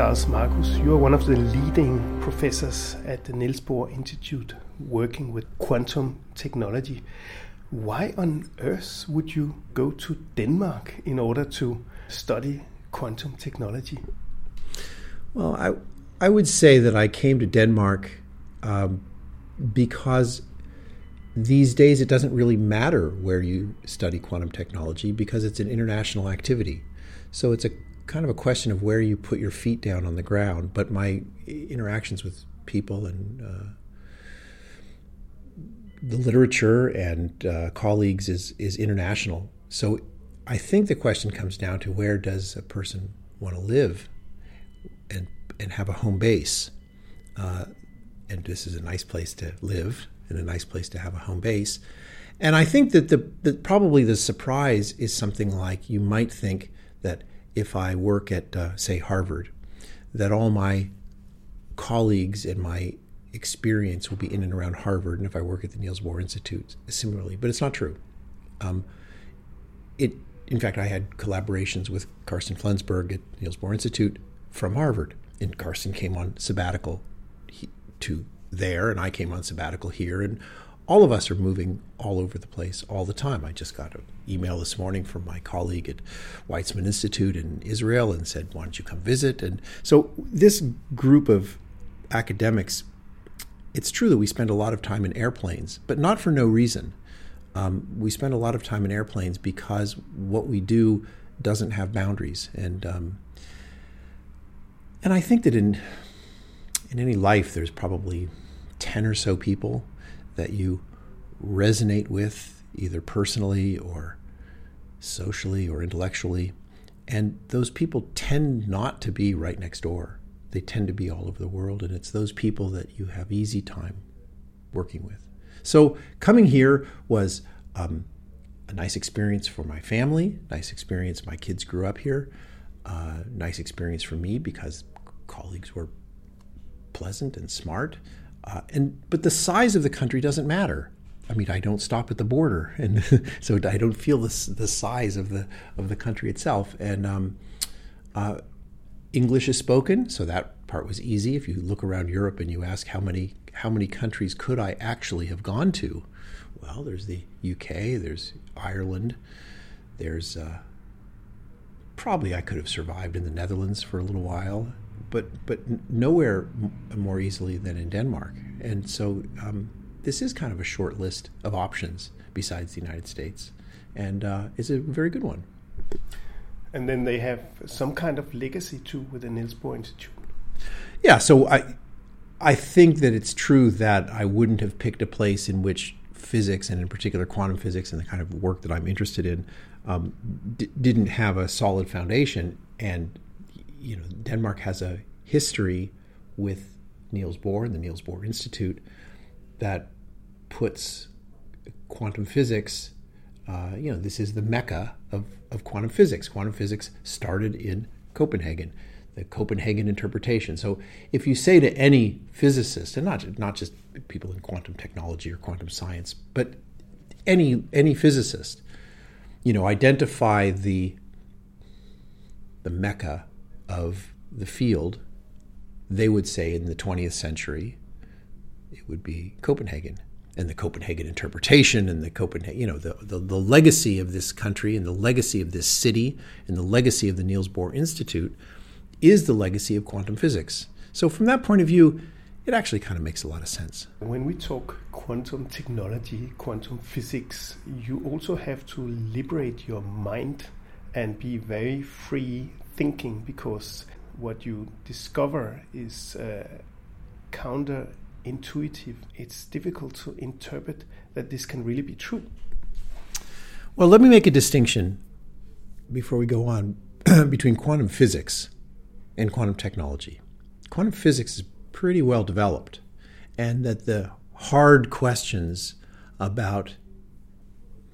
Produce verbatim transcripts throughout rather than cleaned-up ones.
Charles Marcus. You are one of the leading professors at the Niels Bohr Institute working with quantum technology. Why on earth would you go to Denmark in order to study quantum technology? Well, I I would say that I came to Denmark um, because these days it doesn't really matter where you study quantum technology because it's an international activity. So it's a kind of a question of where you put your feet down on the ground. But my interactions with people and uh, the literature and uh, colleagues is is international. So I think the question comes down to where does a person want to live and and have a home base. Uh, and this is a nice place to live and a nice place to have a home base. And I think that the, the probably the surprise is something like you might think that if I work at, uh, say, Harvard, that all my colleagues and my experience will be in and around Harvard, and if I work at the Niels Bohr Institute, similarly. But it's not true. Um, it, in fact, I had collaborations with Carsten Flensburg at Niels Bohr Institute from Harvard, and Carsten came on sabbatical he, to there, and I came on sabbatical here, and all of us are moving all over the place all the time. I just got an email this morning from my colleague at Weizmann Institute in Israel and said, why don't you come visit? And so this group of academics, it's true that we spend a lot of time in airplanes, but not for no reason. Um, we spend a lot of time in airplanes because what we do doesn't have boundaries. And um, and I think that in in any life, there's probably ten or so people that you resonate with, either personally or socially or intellectually. And those people tend not to be right next door. They tend to be all over the world. And it's those people that you have easy time working with. So coming here was um, a nice experience for my family, nice experience. My kids grew up here, uh, nice experience for me because colleagues were pleasant and smart. Uh, and but the size of the country doesn't matter. I mean, I don't stop at the border, and so I don't feel the the size of the of the country itself. And um, uh, English is spoken, so that part was easy. If you look around Europe and you ask how many how many countries could I actually have gone to, well, there's the U K, there's Ireland, there's uh, probably I could have survived in the Netherlands for a little while. But but nowhere more easily than in Denmark. And so um, this is kind of a short list of options besides the United States. And uh, it's a very good one. And then they have some kind of legacy, too, with the Niels Bohr Institute. Yeah, so I, I think that it's true that I wouldn't have picked a place in which physics, and in particular quantum physics and the kind of work that I'm interested in, um, d- didn't have a solid foundation. And you know, Denmark has a history with Niels Bohr and the Niels Bohr Institute that puts quantum physics, uh, you know, this is the mecca of, of quantum physics. Quantum physics started in Copenhagen, the Copenhagen interpretation. So if you say to any physicist, and not, not just people in quantum technology or quantum science, but any any physicist, you know, identify the the mecca of the field, they would say in the twentieth century, it would be Copenhagen and the Copenhagen interpretation and the Copenhagen, you know, the, the, the legacy of this country and the legacy of this city and the legacy of the Niels Bohr Institute is the legacy of quantum physics. So from that point of view, it actually kind of makes a lot of sense. When we talk quantum technology, quantum physics, you also have to liberate your mind and be very free thinking, because what you discover is uh, counterintuitive. It's difficult to interpret that this can really be true. Well, let me make a distinction before we go on between quantum physics and quantum technology. Quantum physics is pretty well developed, and that the hard questions about,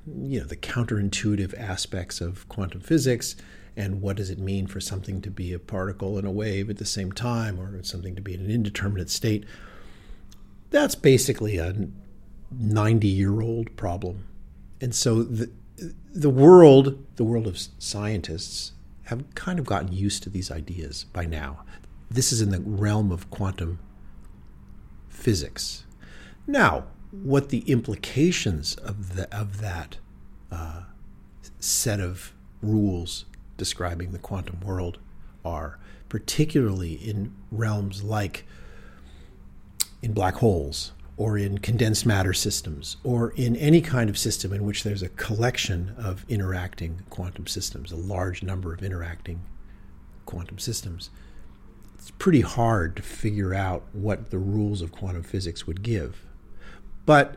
you know, the counterintuitive aspects of quantum physics and what does it mean for something to be a particle and a wave at the same time, or something to be in an indeterminate state, that's basically a ninety-year-old problem. And so the, the world, the world of scientists have kind of gotten used to these ideas by now. This is in the realm of quantum physics. Now, what the implications of the of that uh, set of rules describing the quantum world are, particularly in realms like in black holes or in condensed matter systems or in any kind of system in which there's a collection of interacting quantum systems, a large number of interacting quantum systems, it's pretty hard to figure out what the rules of quantum physics would give. But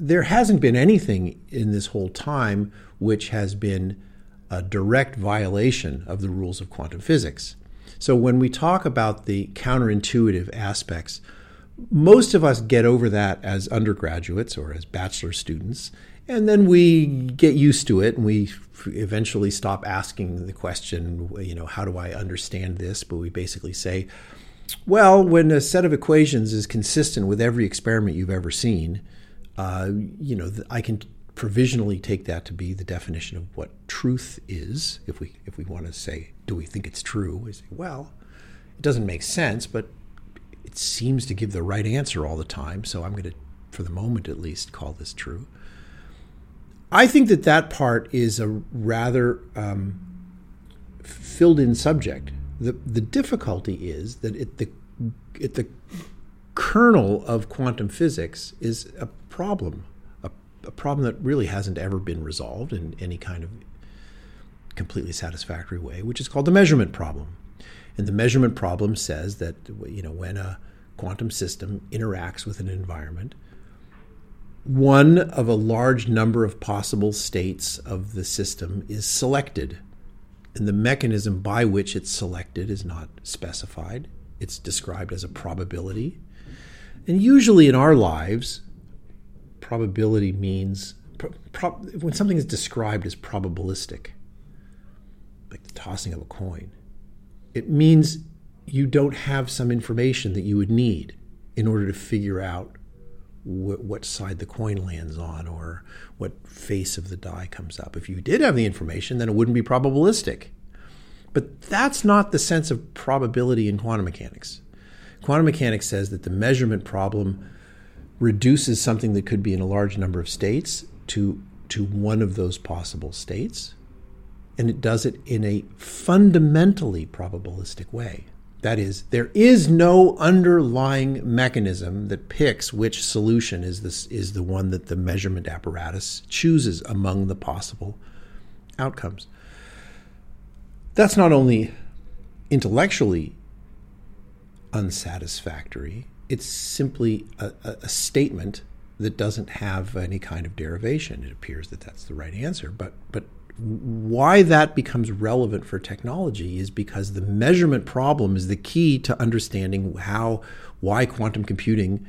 there hasn't been anything in this whole time which has been a direct violation of the rules of quantum physics. So when we talk about the counterintuitive aspects, most of us get over that as undergraduates or as bachelor students, and then we get used to it and we eventually stop asking the question, you know, how do I understand this? But we basically say, well, when a set of equations is consistent with every experiment you've ever seen, uh, you know, I can provisionally take that to be the definition of what truth is. If we if we want to say, do we think it's true? We say, well, it doesn't make sense, but it seems to give the right answer all the time, so I'm going to, for the moment at least, call this true. I think that that part is a rather um, filled-in subject. The, the difficulty is that at the, at the kernel of quantum physics is a problem, a, a problem that really hasn't ever been resolved in any kind of completely satisfactory way, which is called the measurement problem. And the measurement problem says that, you know, when a quantum system interacts with an environment, one of a large number of possible states of the system is selected. And the mechanism by which it's selected is not specified. It's described as a probability. And usually in our lives, probability means, pro- pro- when something is described as probabilistic, like the tossing of a coin, it means you don't have some information that you would need in order to figure out what side the coin lands on or what face of the die comes up. If you did have the information, then it wouldn't be probabilistic. But that's not the sense of probability in quantum mechanics. Quantum mechanics says that the measurement problem reduces something that could be in a large number of states to, to one of those possible states, and it does it in a fundamentally probabilistic way. That is, there is no underlying mechanism that picks which solution is this is the one that the measurement apparatus chooses among the possible outcomes. That's not only intellectually unsatisfactory, it's simply a, a, a statement that doesn't have any kind of derivation. It appears that that's the right answer, but but why that becomes relevant for technology is because the measurement problem is the key to understanding how, why quantum computing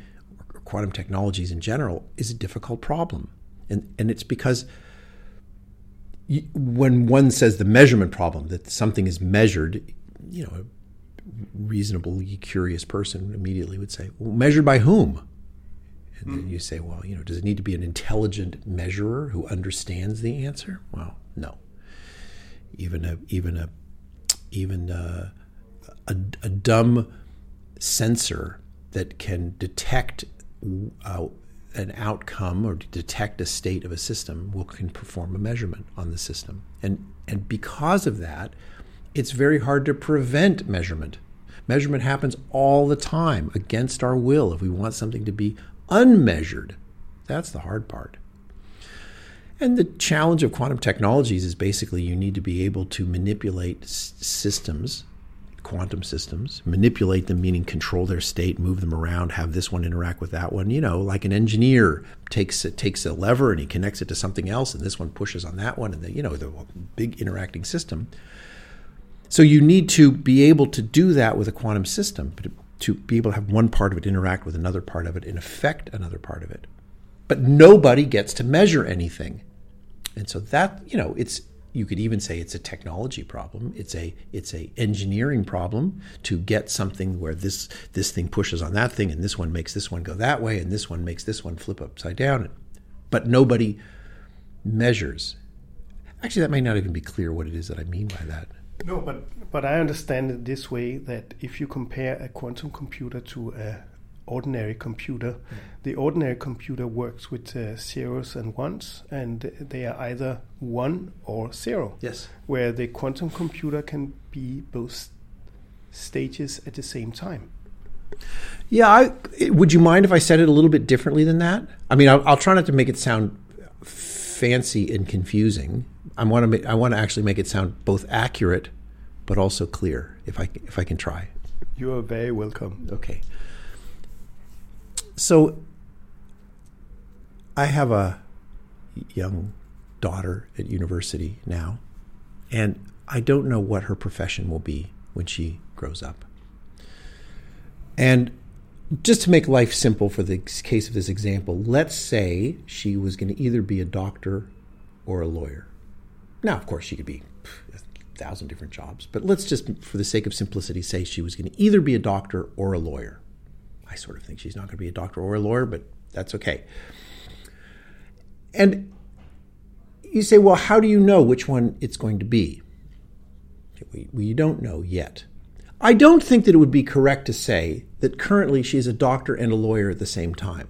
or quantum technologies in general is a difficult problem. And, and it's because you, when one says the measurement problem, that something is measured, you know, a reasonably curious person immediately would say, well, measured by whom? And mm. then you say, well, you know, does it need to be an intelligent measurer who understands the answer? Well, no. Even a even a even a, a, a dumb sensor that can detect uh, an outcome or detect a state of a system will can perform a measurement on the system, and and because of that, it's very hard to prevent measurement. Measurement happens all the time against our will if we want something to be unmeasured. That's the hard part. And the challenge of quantum technologies is basically you need to be able to manipulate s- systems, quantum systems, manipulate them, meaning control their state, move them around, have this one interact with that one. You know, like an engineer takes takes a lever and he connects it to something else, and this one pushes on that one, and the, you know, the big interacting system. So you need to be able to do that with a quantum system, to be able to have one part of it interact with another part of it and affect another part of it. But nobody gets to measure anything. And so that, you know, it's, you could even say it's a technology problem. It's a it's a engineering problem to get something where this this thing pushes on that thing and this one makes this one go that way and this one makes this one flip upside down. But nobody measures. Actually, that may not even be clear what it is that I mean by that. No, but but I understand it this way, that if you compare a quantum computer to a ordinary computer, mm. the ordinary computer works with uh, zeros and ones, and they are either one or zero. Yes. Where the quantum computer can be both stages at the same time. Yeah, I, would you mind if I said it a little bit differently than that? I mean, I'll, I'll try not to make it sound fancy and confusing. I want to. Ma- I want to actually make it sound both accurate, but also clear. If I if I can try. You are very welcome. Okay. So, I have a young daughter at university now, and I don't know what her profession will be when she grows up. And just to make life simple for the case of this example, let's say she was going to either be a doctor or a lawyer. Now, of course, she could be a thousand different jobs, but let's just, for the sake of simplicity, say she was going to either be a doctor or a lawyer. I sort of think she's not going to be a doctor or a lawyer, but that's okay. And you say, well, how do you know which one it's going to be? We, we don't know yet. I don't think that it would be correct to say that currently she's a doctor and a lawyer at the same time.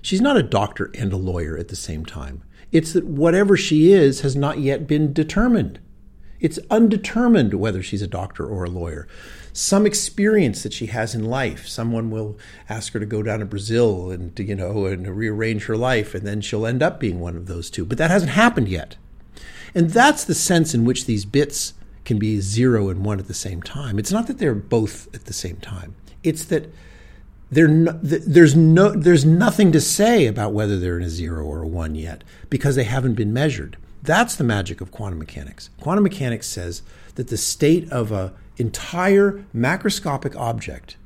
She's not a doctor and a lawyer at the same time. It's that whatever she is has not yet been determined. It's undetermined whether she's a doctor or a lawyer. Some experience that she has in life. Someone will ask her to go down to Brazil and to, you know, and to rearrange her life, and then she'll end up being one of those two. But that hasn't happened yet. And that's the sense in which these bits can be zero and one at the same time. It's not that they're both at the same time. It's that they're no, there's no there's nothing to say about whether they're in a zero or a one yet, because they haven't been measured. That's the magic of quantum mechanics. Quantum mechanics says that the state of an entire macroscopic object,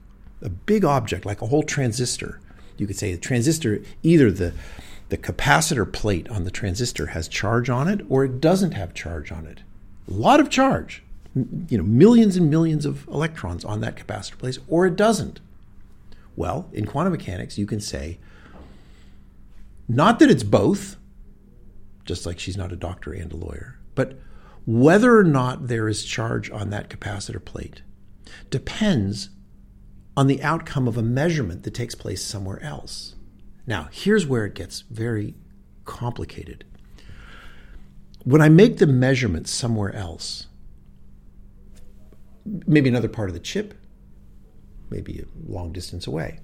a big object like a whole transistor, you could say the transistor, either the the capacitor plate on the transistor has charge on it or it doesn't have charge on it. A lot of charge, you know, millions and millions of electrons on that capacitor plate, or it doesn't. Well, in quantum mechanics, you can say, not that it's both, just like she's not a doctor and a lawyer, but whether or not there is charge on that capacitor plate depends on the outcome of a measurement that takes place somewhere else. Now, here's where it gets very complicated. When I make the measurement somewhere else, maybe another part of the chip, maybe a long distance away,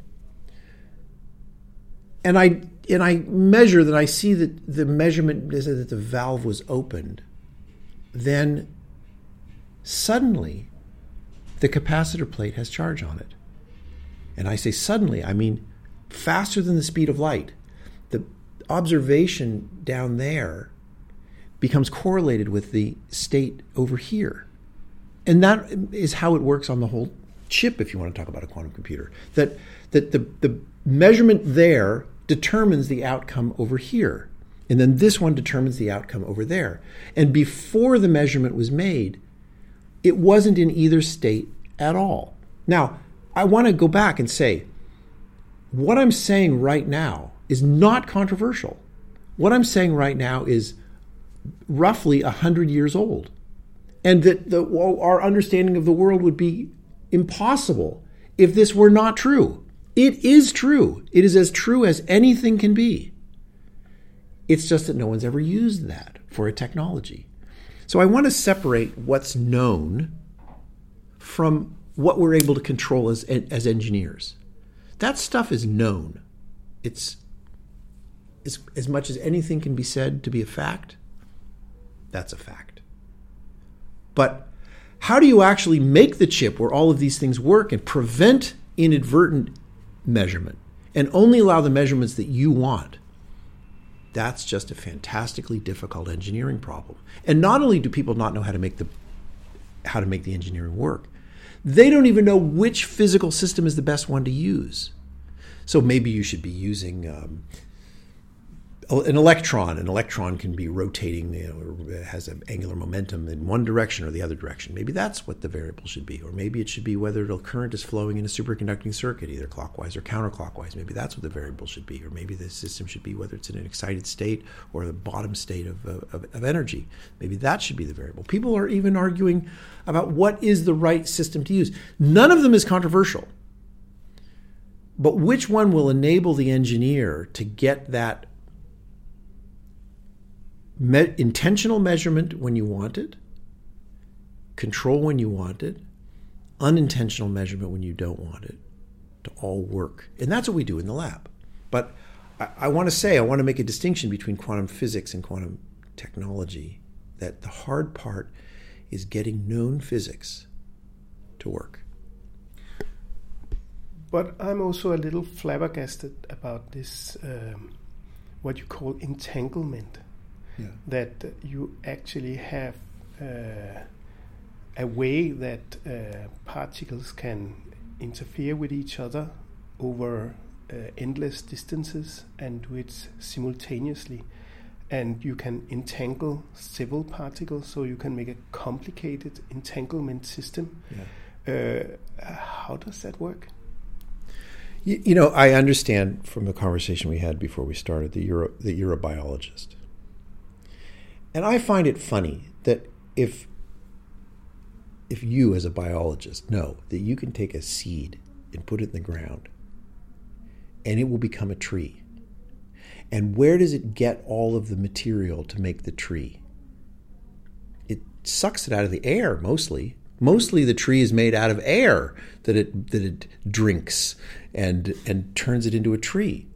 and I and I measure that I see that the measurement is that the valve was opened, then suddenly the capacitor plate has charge on it. And I say suddenly, I mean faster than the speed of light. The observation down there becomes correlated with the state over here. And that is how it works on the whole chip, if you want to talk about a quantum computer. That that the, the measurement there determines the outcome over here. And then this one determines the outcome over there. And before the measurement was made, it wasn't in either state at all. Now, I want to go back and say, what I'm saying right now is not controversial. What I'm saying right now is roughly one hundred years old, and that the, our understanding of the world would be impossible if this were not true. It is true. It is as true as anything can be. It's just that no one's ever used that for a technology. So I want to separate what's known from what we're able to control as, as engineers. That stuff is known. It's as, as much as anything can be said to be a fact. That's a fact. But how do you actually make the chip where all of these things work and prevent inadvertent measurement and only allow the measurements that you want? That's just a fantastically difficult engineering problem. And not only do people not know how to make the how to make the engineering work, they don't even know which physical system is the best one to use. So maybe you should be using um, an electron. An electron can be rotating, you know, or has an angular momentum in one direction or the other direction. Maybe that's what the variable should be. Or maybe it should be whether the current is flowing in a superconducting circuit, either clockwise or counterclockwise. Maybe that's what the variable should be. Or maybe the system should be whether it's in an excited state or the bottom state of, of, of energy. Maybe that should be the variable. People are even arguing about what is the right system to use. None of them is controversial. But which one will enable the engineer to get that Me- intentional measurement when you want it, control when you want it, unintentional measurement when you don't want it, to all work. And that's what we do in the lab. But I, I want to say, I want to make a distinction between quantum physics and quantum technology, that the hard part is getting known physics to work. But I'm also a little flabbergasted about this, um, what you call entanglement. Yeah. That you actually have uh, a way that uh, particles can interfere with each other over uh, endless distances and do it simultaneously. And you can entangle several particles, so you can make a complicated entanglement system. Yeah. Uh, how does that work? You, you know, I understand from the conversation we had before we started, the Euro, the Eurobiologist. And I find it funny that if if you as a biologist know that you can take a seed and put it in the ground and it will become a tree. And where does it get all of the material to make the tree? It sucks it out of the air mostly. Mostly the tree is made out of air that it that it drinks and and turns it into a tree.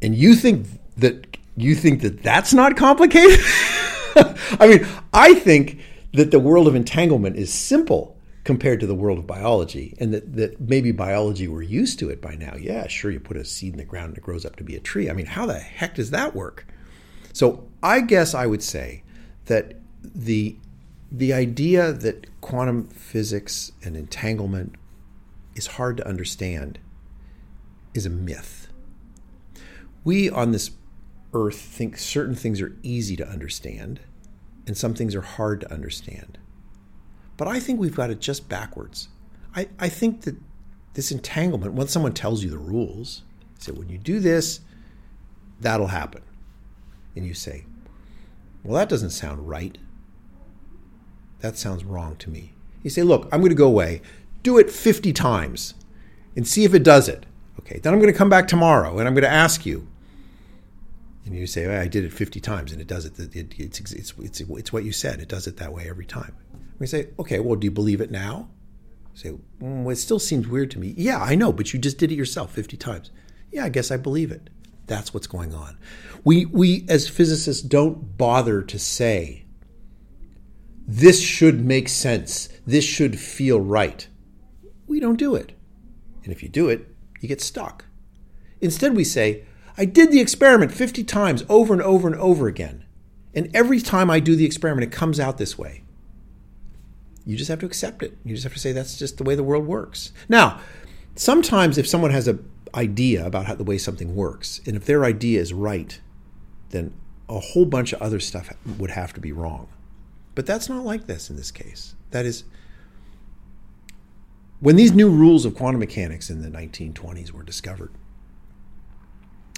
And you think that You think that that's not complicated? I mean, I think that the world of entanglement is simple compared to the world of biology, and that, that maybe biology, we're used to it by now. Yeah, sure, you put a seed in the ground and it grows up to be a tree. I mean, how the heck does that work? So I guess I would say that the the idea that quantum physics and entanglement is hard to understand is a myth. We on this Earth thinks certain things are easy to understand and some things are hard to understand. But I think we've got it just backwards. I, I think that this entanglement, once someone tells you the rules, say, when you do this, that'll happen. And you say, well, that doesn't sound right. That sounds wrong to me. You say, look, I'm going to go away, do it fifty times and see if it does it. Okay, then I'm going to come back tomorrow and I'm going to ask you. And you say, well, I did it fifty times, and it does it. it it's, it's, it's, it's what you said. It does it that way every time. We say, okay, well, do you believe it now? You say, well, it still seems weird to me. Yeah, I know, but you just did it yourself fifty times. Yeah, I guess I believe it. That's what's going on. We, we as physicists don't bother to say, this should make sense. This should feel right. We don't do it. And if you do it, you get stuck. Instead, we say, I did the experiment fifty times over and over and over again. And every time I do the experiment, it comes out this way. You just have to accept it. You just have to say that's just the way the world works. Now, sometimes if someone has an idea about how the way something works, and if their idea is right, then a whole bunch of other stuff would have to be wrong. But that's not like this in this case. That is, when these new rules of quantum mechanics in the nineteen twenties were discovered,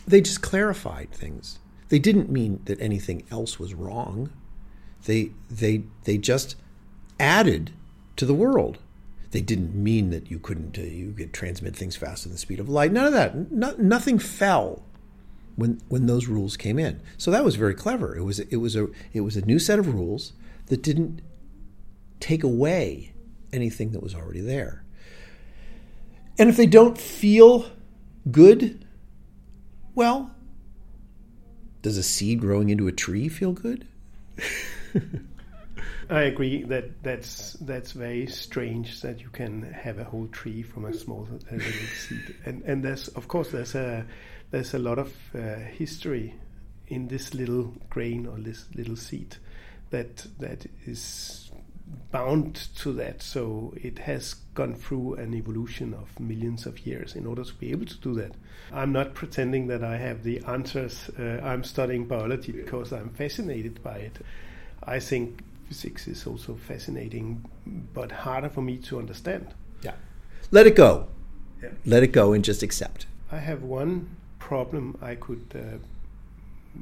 they just clarified things. They didn't mean that anything else was wrong. They they they just added to the world. They didn't mean that you couldn't uh, you could transmit things faster than the speed of light. None of that. No, nothing fell when when those rules came in. So that was very clever. It was it was a it was a new set of rules that didn't take away anything that was already there. And if they don't feel good, well, does a seed growing into a tree feel good? I agree that that's that's very strange that you can have a whole tree from a small uh, little seed, and and there's of course there's a there's a lot of uh, history in this little grain or this little seed that that is bound to that, so it has gone through an evolution of millions of years in order to be able to do that. I'm not pretending that I have the answers. Uh, I'm studying biology because I'm fascinated by it. I think physics is also fascinating, but harder for me to understand. Yeah. Let it go. Yeah. Let it go and just accept. I have one problem I could uh,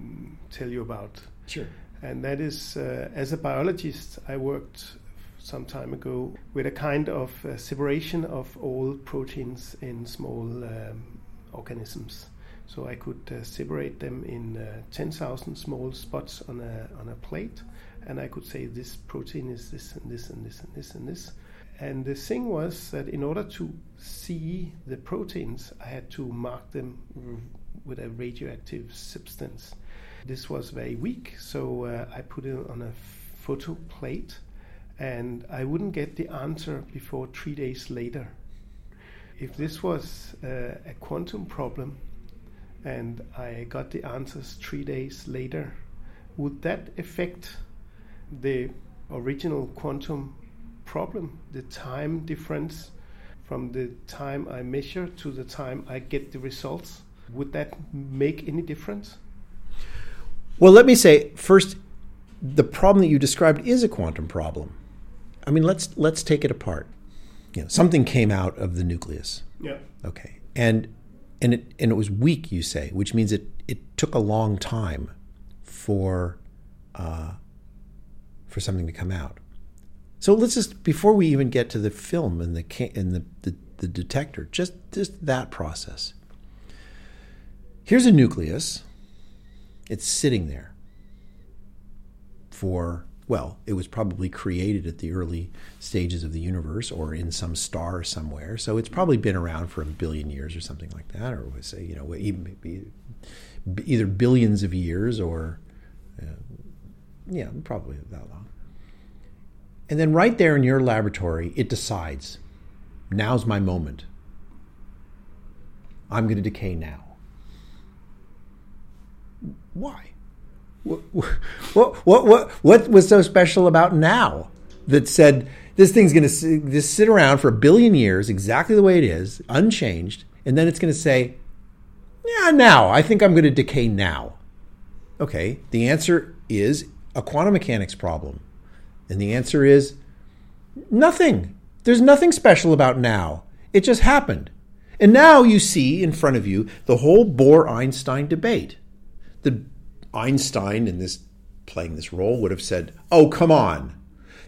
tell you about. Sure. And that is, uh, as a biologist, I worked some time ago with a kind of uh, separation of all proteins in small um, organisms. So I could uh, separate them in uh, ten thousand small spots on a on a plate, and I could say this protein is this and this and this and this and this. And the thing was that in order to see the proteins, I had to mark them with a radioactive substance. This was very weak, so uh, I put it on a photo plate, and I wouldn't get the answer before three days later. If this was uh, a quantum problem, and I got the answers three days later, would that affect the original quantum problem, the time difference from the time I measure to the time I get the results? Would that make any difference? Well, let me say first, the problem that you described is a quantum problem. I mean, let's let's take it apart. You know, something came out of the nucleus. Yeah. Okay. And and it and it was weak, you say, which means it it took a long time for uh, for something to come out. So let's just, before we even get to the film and the and the the, the detector, just just that process. Here's a nucleus. It's sitting there for, well, it was probably created at the early stages of the universe or in some star somewhere. So it's probably been around for a billion years or something like that, or we say, you know, even maybe either billions of years or, uh, yeah, probably that long. And then right there in your laboratory, it decides, now's my moment. I'm going to decay now. Why? What, what what what what was so special about now that said this thing's going to just sit around for a billion years exactly the way it is, unchanged, and then it's going to say, yeah, now, I think I'm going to decay now. Okay, the answer is a quantum mechanics problem. And the answer is nothing. There's nothing special about now. It just happened. And now you see in front of you the whole Bohr-Einstein debate. The Einstein in this playing this role would have said, oh, come on.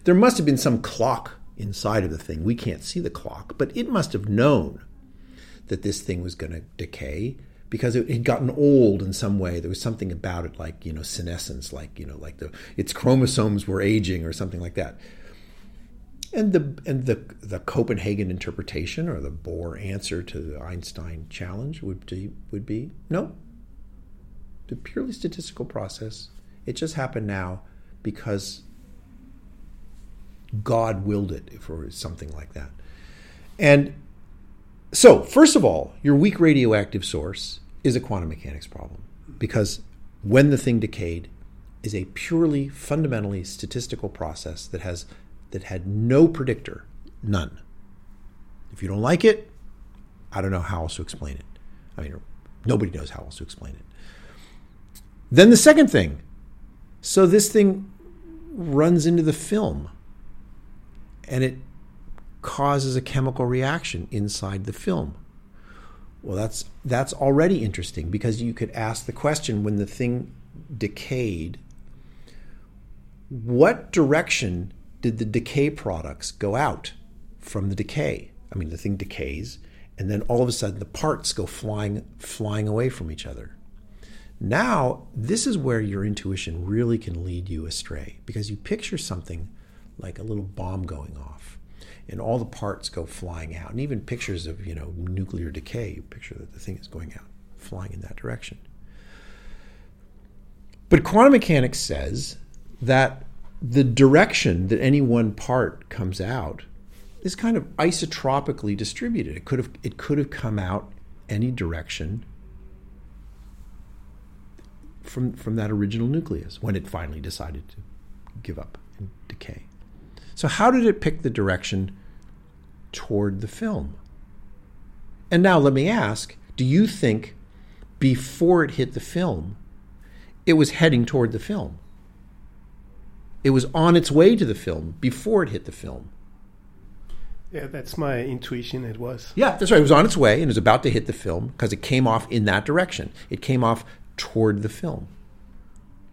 There must have been some clock inside of the thing. We can't see the clock, but it must have known that this thing was going to decay because it had gotten old in some way. There was something about it like, you know, senescence, like, you know, like the its chromosomes were aging or something like that. And the and the the Copenhagen interpretation or the Bohr answer to the Einstein challenge would be, would be no. The purely statistical process. It just happened now because God willed it, if it was something like that. And so, first of all, your weak radioactive source is a quantum mechanics problem because when the thing decayed is a purely, fundamentally statistical process that has that had no predictor, none. If you don't like it, I don't know how else to explain it. I mean, nobody knows how else to explain it. Then the second thing, so this thing runs into the film and it causes a chemical reaction inside the film. Well, that's that's already interesting because you could ask the question when the thing decayed, what direction did the decay products go out from the decay? I mean, the thing decays and then all of a sudden the parts go flying flying away from each other. Now, this is where your intuition really can lead you astray because you picture something like a little bomb going off and all the parts go flying out. And even pictures of, you know, nuclear decay, you picture that the thing is going out, flying in that direction. But quantum mechanics says that the direction that any one part comes out is kind of isotropically distributed. It could have, it could have come out any direction from from that original nucleus when it finally decided to give up and decay. So how did it pick the direction toward the film? And now let me ask, do you think before it hit the film, it was heading toward the film? It was on its way to the film before it hit the film. Yeah, that's my intuition, it was. Yeah, that's right. It was on its way and it was about to hit the film because it came off in that direction. It came off toward the film.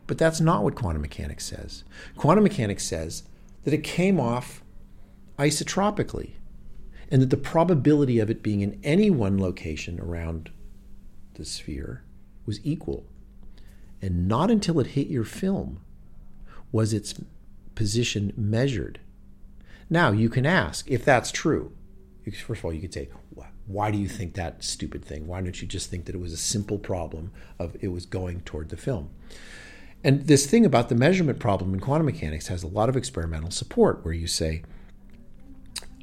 But that's not what quantum mechanics says. Quantum mechanics says that it came off isotropically and that the probability of it being in any one location around the sphere was equal. And not until it hit your film was its position measured. Now, you can ask if that's true. First of all, you could say, why do you think that stupid thing? Why don't you just think that it was a simple problem of it was going toward the film? And this thing about the measurement problem in quantum mechanics has a lot of experimental support where you say,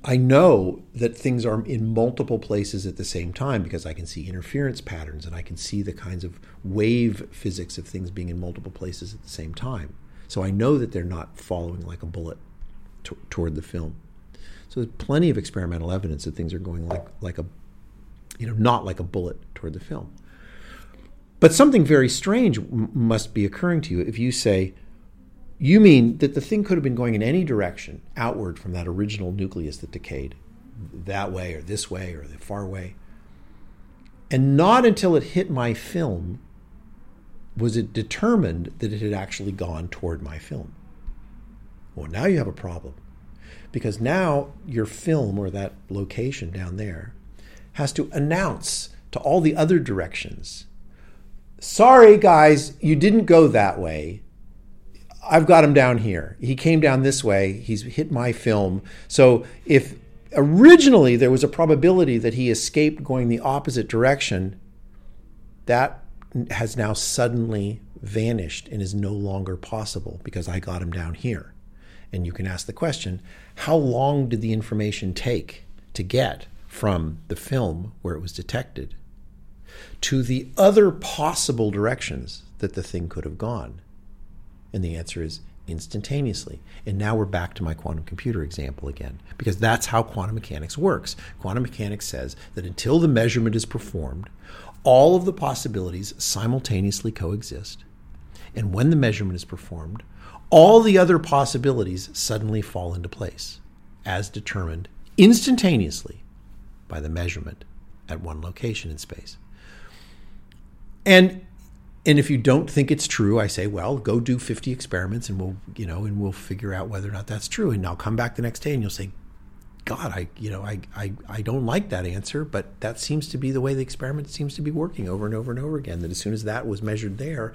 I know that things are in multiple places at the same time because I can see interference patterns and I can see the kinds of wave physics of things being in multiple places at the same time. So I know that they're not following like a bullet t- toward the film. So there's plenty of experimental evidence that things are going like like a, you know, not like a bullet toward the film. But something very strange m- must be occurring to you if you say, you mean that the thing could have been going in any direction outward from that original nucleus that decayed, that way or this way or the far way. And not until it hit my film was it determined that it had actually gone toward my film. Well, now you have a problem because now your film or that location down there has to announce to all the other directions, sorry guys, you didn't go that way. I've got him down here. He came down this way. He's hit my film. So if originally there was a probability that he escaped going the opposite direction, that has now suddenly vanished and is no longer possible because I got him down here. And you can ask the question, how long did the information take to get from the film where it was detected to the other possible directions that the thing could have gone? And the answer is instantaneously. And now we're back to my quantum computer example again, because that's how quantum mechanics works. Quantum mechanics says that until the measurement is performed, all of the possibilities simultaneously coexist. And when the measurement is performed, all the other possibilities suddenly fall into place, as determined instantaneously by the measurement at one location in space. And and if you don't think it's true, I say, well, go do fifty experiments and we'll, you know, and we'll figure out whether or not that's true. And I'll come back the next day and you'll say, God, I you know I, I I don't like that answer, but that seems to be the way the experiment seems to be working over and over and over again, that as soon as that was measured there,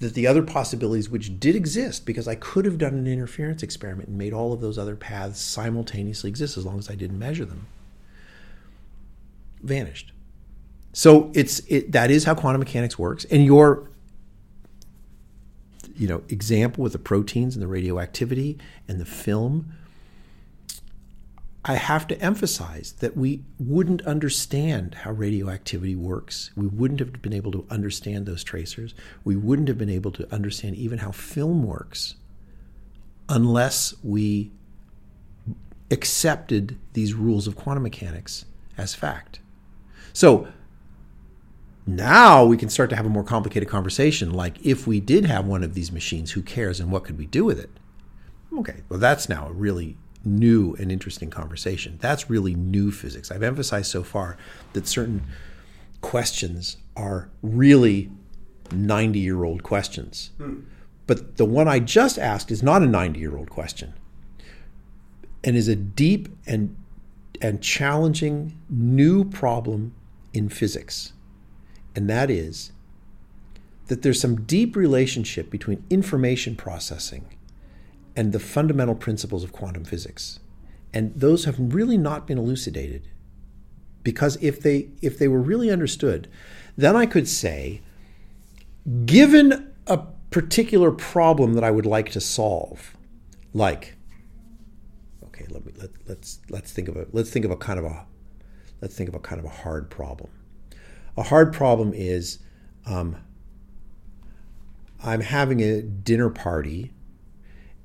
that the other possibilities which did exist, because I could have done an interference experiment and made all of those other paths simultaneously exist as long as I didn't measure them, vanished. So it's it, that is how quantum mechanics works. And your you know example with the proteins and the radioactivity and the film, I have to emphasize that we wouldn't understand how radioactivity works. We wouldn't have been able to understand those tracers. We wouldn't have been able to understand even how film works unless we accepted these rules of quantum mechanics as fact. So now we can start to have a more complicated conversation, like if we did have one of these machines, who cares and what could we do with it? Okay, well, that's now a really new and interesting conversation. That's really new physics. I've emphasized so far that certain questions are really ninety-year-old questions. Mm. But the one I just asked is not a ninety-year-old question and is a deep and and challenging new problem in physics. And that is that there's some deep relationship between information processing and the fundamental principles of quantum physics. And those have really not been elucidated, because if they if they were really understood, then I could say, given a particular problem that I would like to solve, like, okay, let me let let's let's think of a let's think of a kind of a let's think of a kind of a hard problem. A hard problem is um, I'm having a dinner party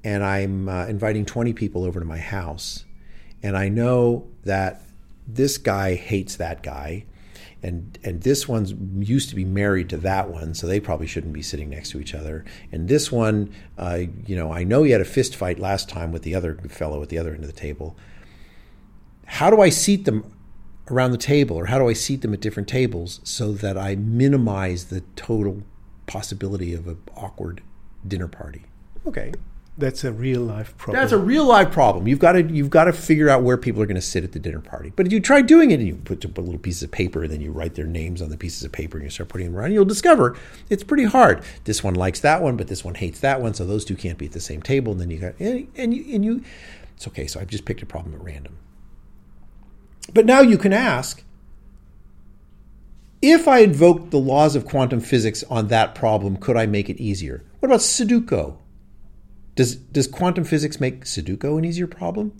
and I'm uh, inviting twenty people over to my house, and I know that this guy hates that guy, and and this one's used to be married to that one, so they probably shouldn't be sitting next to each other. And this one, uh, you know, I know he had a fist fight last time with the other fellow at the other end of the table. How do I seat them around the table, or how do I seat them at different tables so that I minimize the total possibility of an awkward dinner party? Okay. That's a real life problem. That's a real life problem. You've got to you've got to figure out where people are going to sit at the dinner party. But if you try doing it and you put, put little pieces of paper and then you write their names on the pieces of paper and you start putting them around, you'll discover it's pretty hard. This one likes that one, but this one hates that one, so those two can't be at the same table. And then you got and, and you and you. It's okay. So I've just picked a problem at random. But now you can ask, if I invoked the laws of quantum physics on that problem, could I make it easier? What about Sudoku? Does does quantum physics make Sudoku an easier problem?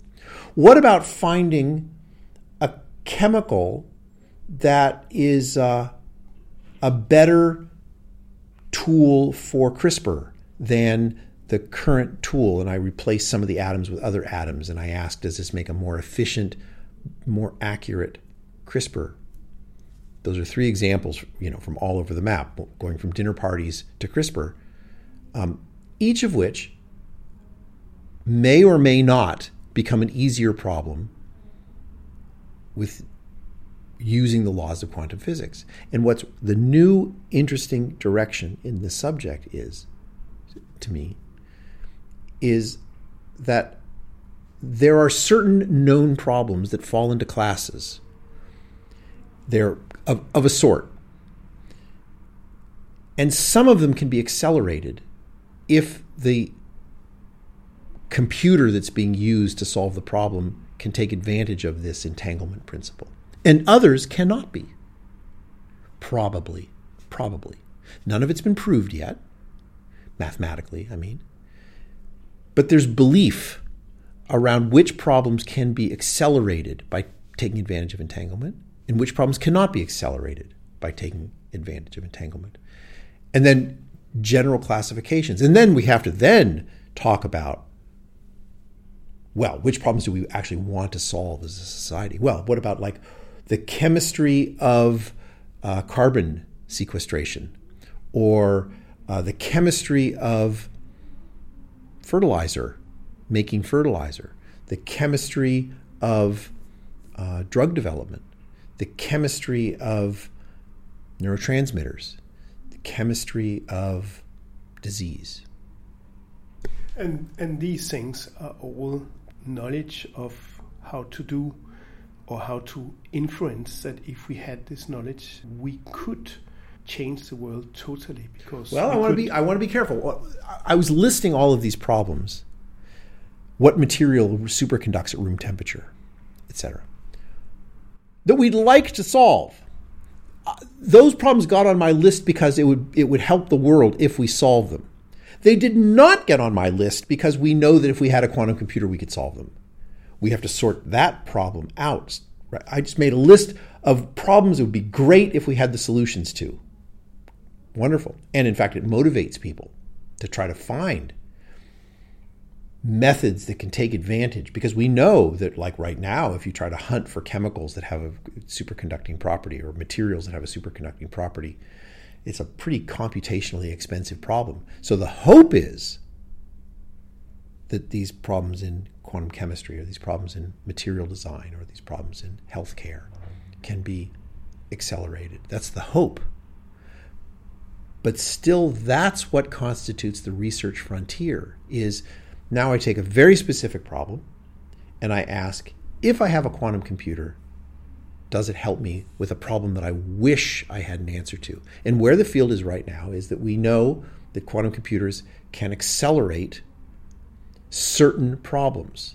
What about finding a chemical that is uh, a better tool for CRISPR than the current tool? And I replace some of the atoms with other atoms, and I ask, does this make a more efficient, more accurate CRISPR? Those are three examples, you know, from all over the map, going from dinner parties to CRISPR, um, each of which may or may not become an easier problem with using the laws of quantum physics. And what's the new interesting direction in this subject is, to me, is that there are certain known problems that fall into classes. They're of, of a sort. And some of them can be accelerated if the computer that's being used to solve the problem can take advantage of this entanglement principle. And others cannot be. Probably. Probably. None of it's been proved yet. Mathematically, I mean. But there's belief around which problems can be accelerated by taking advantage of entanglement and which problems cannot be accelerated by taking advantage of entanglement. And then general classifications. And then we have to then talk about, well, which problems do we actually want to solve as a society? Well, what about like the chemistry of uh, carbon sequestration, or uh, the chemistry of fertilizer, making fertilizer, the chemistry of uh, drug development, the chemistry of neurotransmitters, the chemistry of disease. And, and these things are all knowledge of how to do or how to influence, that if we had this knowledge, we could change the world totally. Because well, we I want to be I want to be careful. I was listing all of these problems. What material superconducts at room temperature, et cetera, that we'd like to solve. Those problems got on my list because it would it would help the world if we solve them. They did not get on my list because we know that if we had a quantum computer, we could solve them. We have to sort that problem out. Right? I just made a list of problems that would be great if we had the solutions to. Wonderful. And in fact, it motivates people to try to find methods that can take advantage, because we know that, like right now, if you try to hunt for chemicals that have a superconducting property or materials that have a superconducting property, it's a pretty computationally expensive problem. So the hope is that these problems in quantum chemistry, or these problems in material design, or these problems in healthcare can be accelerated. That's the hope. But still, that's what constitutes the research frontier, is now I take a very specific problem and I ask, if I have a quantum computer, does it help me with a problem that I wish I had an answer to? And where the field is right now is that we know that quantum computers can accelerate certain problems.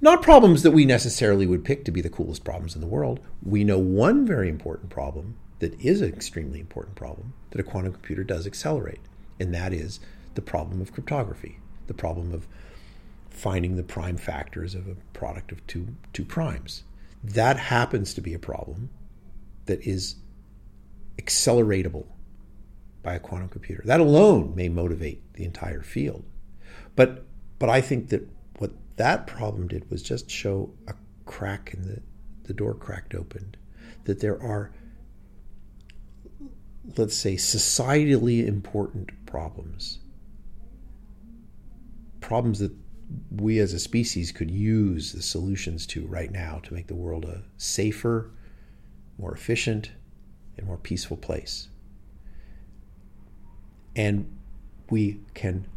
Not problems that we necessarily would pick to be the coolest problems in the world. We know one very important problem that is an extremely important problem that a quantum computer does accelerate, and that is the problem of cryptography, the problem of finding the prime factors of a product of two, two primes. That happens to be a problem that is acceleratable by a quantum computer. That alone may motivate the entire field. But But I think that what that problem did was just show a crack in the, the door cracked open, that there are, let's say, societally important problems, problems that we as a species could use the solutions to right now to make the world a safer, more efficient, and more peaceful place. And we can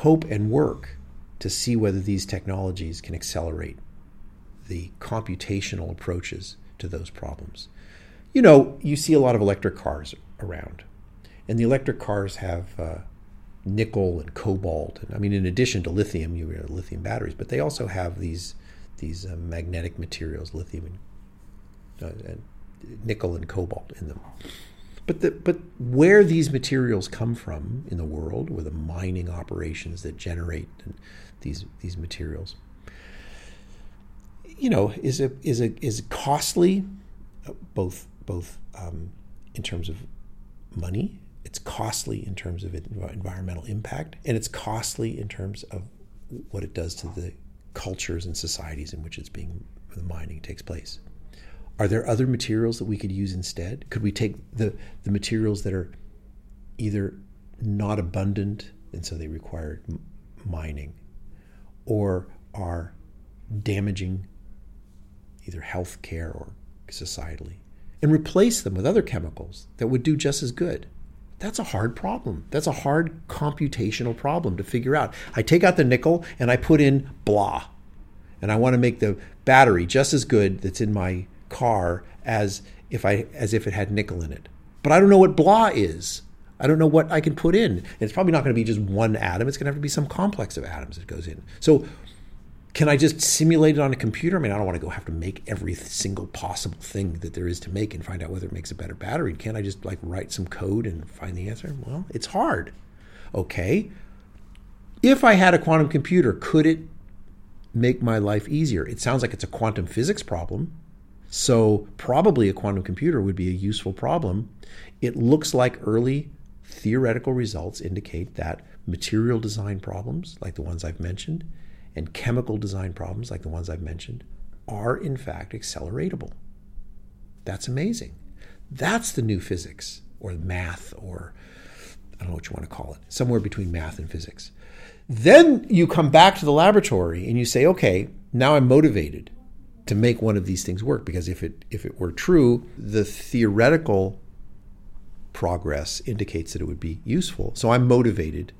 hope and work to see whether these technologies can accelerate the computational approaches to those problems. You know, you see a lot of electric cars around, and the electric cars have uh, nickel and cobalt. And I mean, in addition to lithium, you have lithium batteries, but they also have these these uh, magnetic materials, lithium and, uh, and nickel and cobalt in them. But the, but where these materials come from in the world, where the mining operations that generate these these materials, you know, is a is a is costly, both both um, in terms of money. It's costly in terms of environmental impact, and it's costly in terms of what it does to the cultures and societies in which it's being the mining takes place. Are there other materials that we could use instead? Could we take the, the materials that are either not abundant, and so they require m- mining, or are damaging either healthcare or societally, and replace them with other chemicals that would do just as good? That's a hard problem. That's a hard computational problem to figure out. I take out the nickel and I put in blah, and I want to make the battery just as good that's in my car as if I as if it had nickel in it. But I don't know what blah is. I don't know what I can put in. And it's probably not going to be just one atom. It's going to have to be some complex of atoms that goes in. So can I just simulate it on a computer? I mean, I don't want to go have to make every single possible thing that there is to make and find out whether it makes a better battery. Can't I just like write some code and find the answer? Well, it's hard. Okay. If I had a quantum computer, could it make my life easier? It sounds like it's a quantum physics problem. So probably a quantum computer would be a useful problem. It looks like early theoretical results indicate that material design problems, like the ones I've mentioned, and chemical design problems, like the ones I've mentioned, are in fact acceleratable. That's amazing. That's the new physics, or math, or I don't know what you want to call it, somewhere between math and physics. Then you come back to the laboratory and you say, okay, now I'm motivated to make one of these things work, because if it if it were true, the theoretical progress indicates that it would be useful. So I'm motivated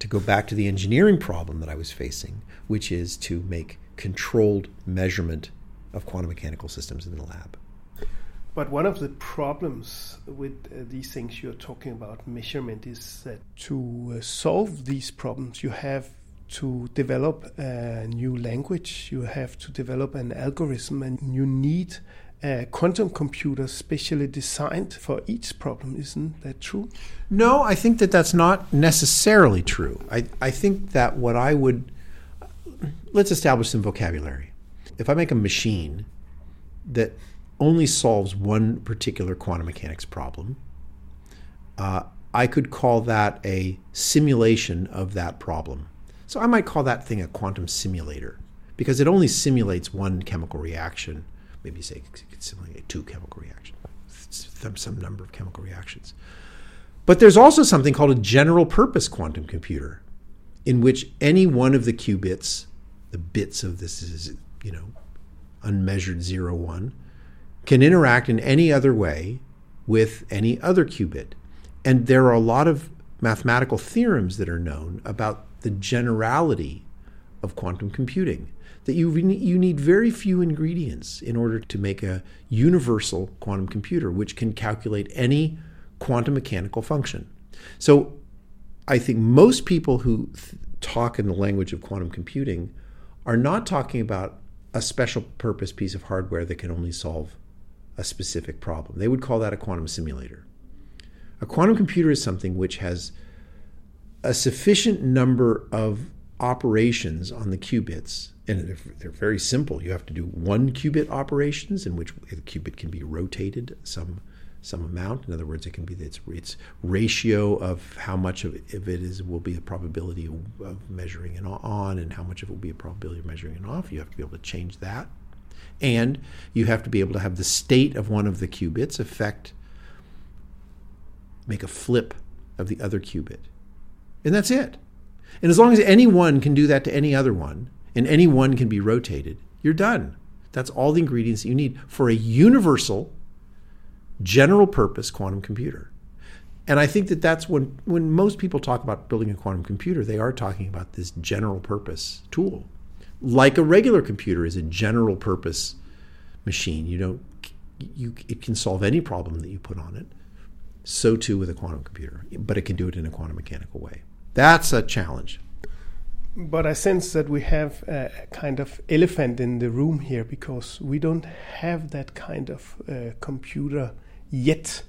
to go back to the engineering problem that I was facing, which is to make controlled measurement of quantum mechanical systems in the lab. But one of the problems with uh, these things you're talking about, measurement, is that to uh, solve these problems, you have to develop a new language, you have to develop an algorithm, and you need a quantum computer specially designed for each problem. Isn't that true? No, I think that that's not necessarily true. I, I think that what I would... Let's establish some vocabulary. If I make a machine that only solves one particular quantum mechanics problem, uh, I could call that a simulation of that problem. So I might call that thing a quantum simulator, because it only simulates one chemical reaction. Maybe say it could simulate two chemical reactions, some number of chemical reactions. But there's also something called a general purpose quantum computer, in which any one of the qubits, the bits of this is, you know, unmeasured zero, one, can interact in any other way with any other qubit. And there are a lot of mathematical theorems that are known about the generality of quantum computing, that you you need very few ingredients in order to make a universal quantum computer, which can calculate any quantum mechanical function. So I think most people who th- talk in the language of quantum computing are not talking about a special purpose piece of hardware that can only solve a specific problem. They would call that a quantum simulator. A quantum computer is something which has a sufficient number of operations on the qubits, and they're, they're very simple. You have to do one qubit operations in which the qubit can be rotated some some amount. In other words, it can be its, its ratio of how much of it, of it is will be a probability of measuring an on and how much of it will be a probability of measuring an off. You have to be able to change that. And you have to be able to have the state of one of the qubits affect, make a flip of the other qubit. And that's it. And as long as any one can do that to any other one, and any one can be rotated, you're done. That's all the ingredients that you need for a universal, general-purpose quantum computer. And I think that that's when, when most people talk about building a quantum computer, they are talking about this general-purpose tool. Like a regular computer is a general-purpose machine. You don't, you, it can solve any problem that you put on it. So too with a quantum computer, but it can do it in a quantum mechanical way. That's a challenge. But I sense that we have a kind of elephant in the room here because we don't have that kind of uh, computer yet,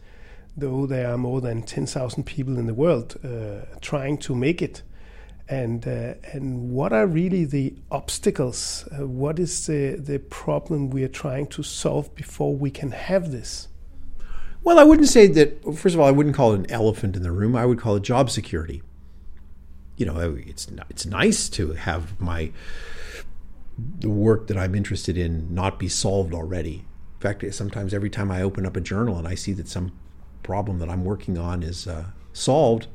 though there are more than ten thousand people in the world uh, trying to make it. And uh, and what are really the obstacles? Uh, what is the, the problem we are trying to solve before we can have this? Well, I wouldn't say that, first of all, I wouldn't call it an elephant in the room. I would call it job security. You know, it's it's nice to have my the work that I'm interested in not be solved already. In fact, sometimes every time I open up a journal and I see that some problem that I'm working on is uh, solved,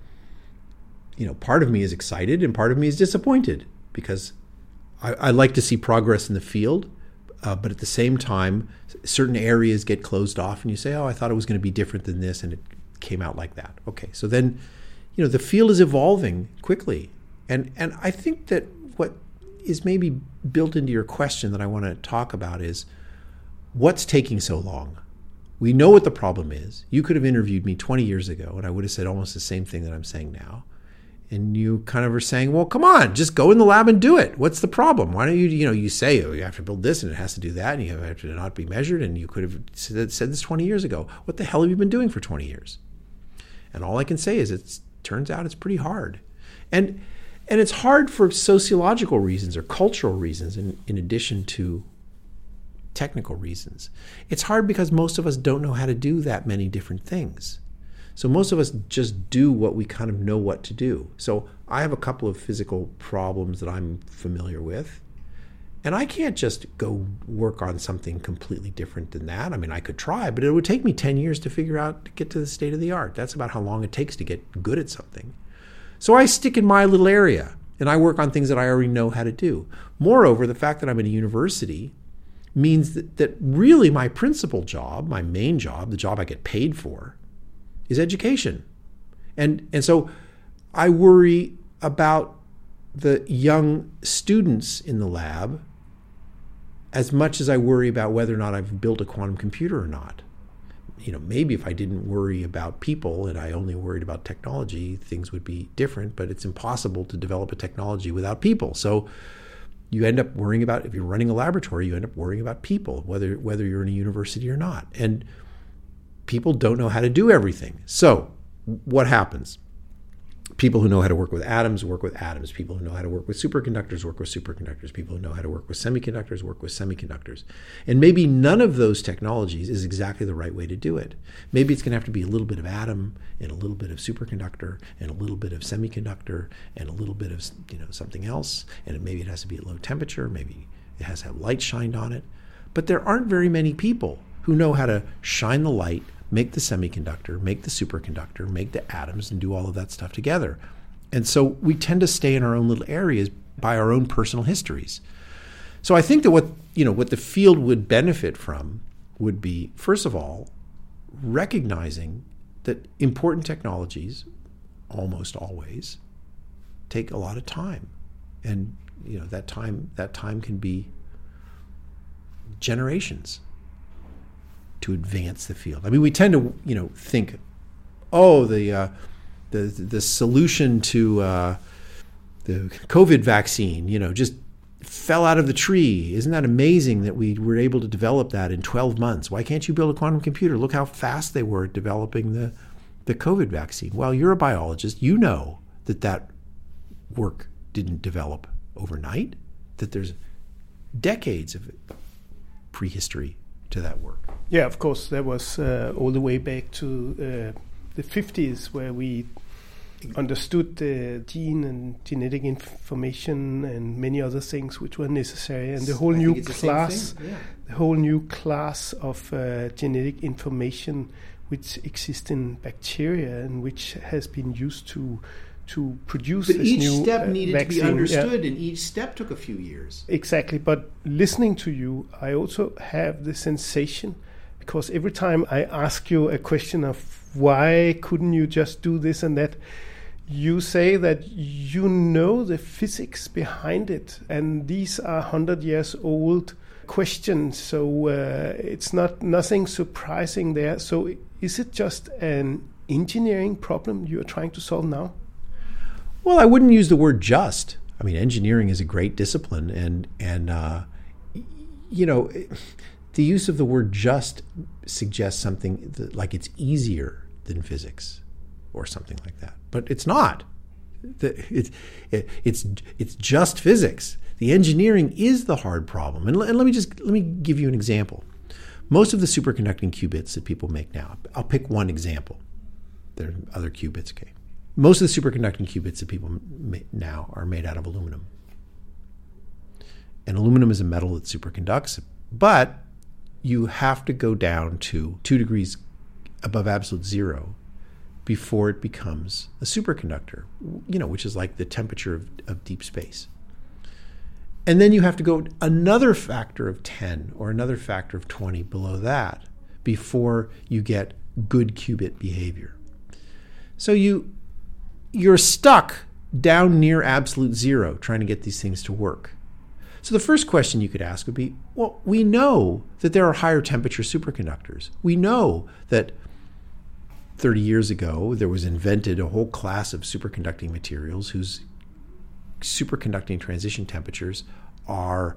you know, part of me is excited and part of me is disappointed because I, I like to see progress in the field. Uh, but at the same time, certain areas get closed off and you say, oh, I thought it was going to be different than this and it came out like that. Okay, so then... You know, the field is evolving quickly. And and I think that what is maybe built into your question that I want to talk about is what's taking so long? We know what the problem is. You could have interviewed me twenty years ago and I would have said almost the same thing that I'm saying now. And you kind of are saying, well, come on, just go in the lab and do it. What's the problem? Why don't you, you know, you say, oh, you have to build this and it has to do that and you have to not be measured. And you could have said this twenty years ago. What the hell have you been doing for twenty years? And all I can say is it's, turns out it's pretty hard. And and it's hard for sociological reasons or cultural reasons in, in addition to technical reasons. It's hard because most of us don't know how to do that many different things. So most of us just do what we kind of know what to do. So I have a couple of physical problems that I'm familiar with. And I can't just go work on something completely different than that. I mean, I could try, but it would take me ten years to figure out, to get to the state of the art. That's about how long it takes to get good at something. So I stick in my little area, and I work on things that I already know how to do. Moreover, the fact that I'm in a university means that, that really my principal job, my main job, the job I get paid for, is education. And, and so I worry about the young students in the lab as much as I worry about whether or not I've built a quantum computer or not. You know, maybe if I didn't worry about people and I only worried about technology, things would be different, but it's impossible to develop a technology without people. So you end up worrying about, if you're running a laboratory, you end up worrying about people, whether whether you're in a university or not. And people don't know how to do everything. So what happens? People who know how to work with atoms work with atoms. People who know how to work with superconductors work with superconductors. People who know how to work with semiconductors work with semiconductors. And maybe none of those technologies is exactly the right way to do it. Maybe it's going to have to be a little bit of atom and a little bit of superconductor and a little bit of semiconductor and a little bit of, you know, something else. And it, maybe it has to be at low temperature. Maybe it has to have light shined on it. But there aren't very many people who know how to shine the light, make the semiconductor, make the superconductor, make the atoms, and do all of that stuff together. And so we tend to stay in our own little areas by our own personal histories. So I think that what, you know, what the field would benefit from would be, first of all, recognizing that important technologies almost always take a lot of time. And, you know, that time, that time can be generations to advance the field. I mean, we tend to, you know, think, oh, the uh, the the solution to uh, the COVID vaccine, you know, just fell out of the tree. Isn't that amazing that we were able to develop that in twelve months? Why can't you build a quantum computer? Look how fast they were at developing the the COVID vaccine. Well, you're a biologist. You know that that work didn't develop overnight. That there's decades of prehistory to that work? Yeah, of course, that was uh, all the way back to uh, the fifties, where we understood the gene and genetic information and many other things which were necessary, and the whole I new class, the, yeah. the whole new class of uh, genetic information which exists in bacteria and which has been used to to produce. But this each new step uh, needed vaccine. to be understood, yeah. and each step took a few years. Exactly. But listening to you, I also have the sensation, because every time I ask you a question of why couldn't you just do this and that, you say that you know the physics behind it, and these are one hundred years old questions, so uh, it's not nothing surprising there. So is it just an engineering problem you're trying to solve now? Well, I wouldn't use the word just. I mean, engineering is a great discipline, and, and uh, you know, the use of the word just suggests something that, like it's easier than physics or something like that. But it's not. It's, it's, it's just physics. The engineering is the hard problem. And let me just, let me give you an example. Most of the superconducting qubits that people make now, I'll pick one example. There are other qubits, okay. Most of the superconducting qubits that people make now are made out of aluminum. And aluminum is a metal that superconducts, but you have to go down to two degrees above absolute zero before it becomes a superconductor, you know, which is like the temperature of, of deep space. And then you have to go another factor of ten or another factor of twenty below that before you get good qubit behavior. So you, you're stuck down near absolute zero trying to get these things to work. So the first question you could ask would be, well, we know that there are higher temperature superconductors. We know that thirty years ago, there was invented a whole class of superconducting materials whose superconducting transition temperatures are,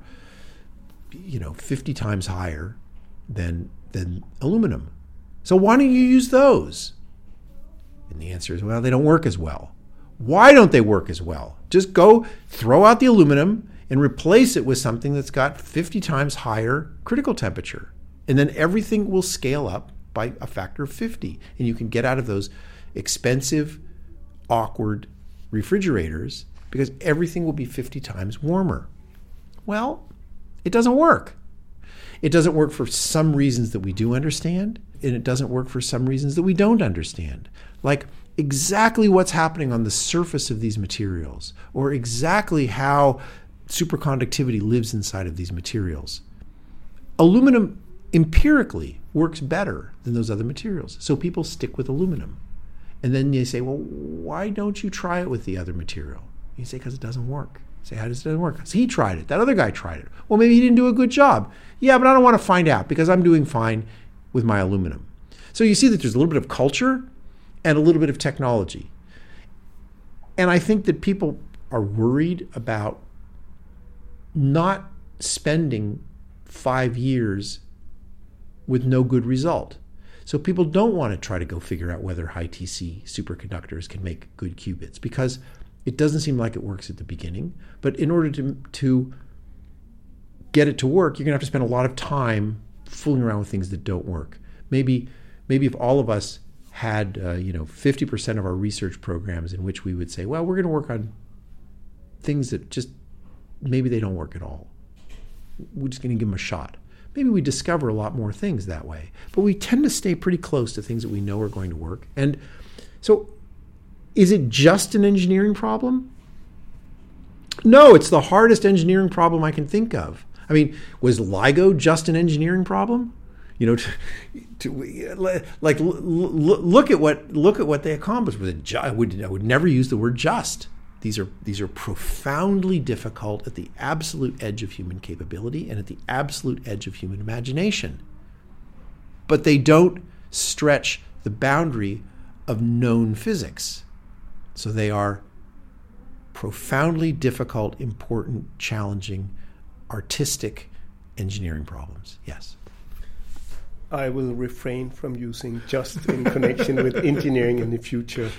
you know, fifty times higher than, than aluminum. So why don't you use those? And the answer is, well, they don't work as well. Why don't they work as well? Just go throw out the aluminum and replace it with something that's got fifty times higher critical temperature. And then everything will scale up by a factor of fifty. And you can get out of those expensive, awkward refrigerators because everything will be fifty times warmer. Well, it doesn't work. It doesn't work for some reasons that we do understand, and it doesn't work for some reasons that we don't understand. Like exactly what's happening on the surface of these materials, or exactly how superconductivity lives inside of these materials. Aluminum empirically works better than those other materials. So people stick with aluminum. And then they say, well, why don't you try it with the other material? You say, because it doesn't work. You say, how does it doesn't work? Because he tried it. That other guy tried it. Well, maybe he didn't do a good job. Yeah, but I don't want to find out because I'm doing fine with my aluminum. So you see that there's a little bit of culture and a little bit of technology. And I think that people are worried about not spending five years with no good result. So people don't want to try to go figure out whether high T C superconductors can make good qubits because it doesn't seem like it works at the beginning. But in order to, to get it to work, you're going to have to spend a lot of time fooling around with things that don't work. Maybe, maybe if all of us had uh, you know, fifty percent of our research programs in which we would say, well, we're going to work on things that just maybe they don't work at all. We're just going to give them a shot. Maybe we discover a lot more things that way. But we tend to stay pretty close to things that we know are going to work. And so is it just an engineering problem? No, it's the hardest engineering problem I can think of. I mean, was LIGO just an engineering problem? You know, to, to, like look at what look at what they accomplished. With it, I would I would never use the word just. These are these are profoundly difficult at the absolute edge of human capability and at the absolute edge of human imagination. But they don't stretch the boundary of known physics. So they are profoundly difficult, important, challenging, artistic engineering problems. Yes. I will refrain from using just in connection with engineering in the future.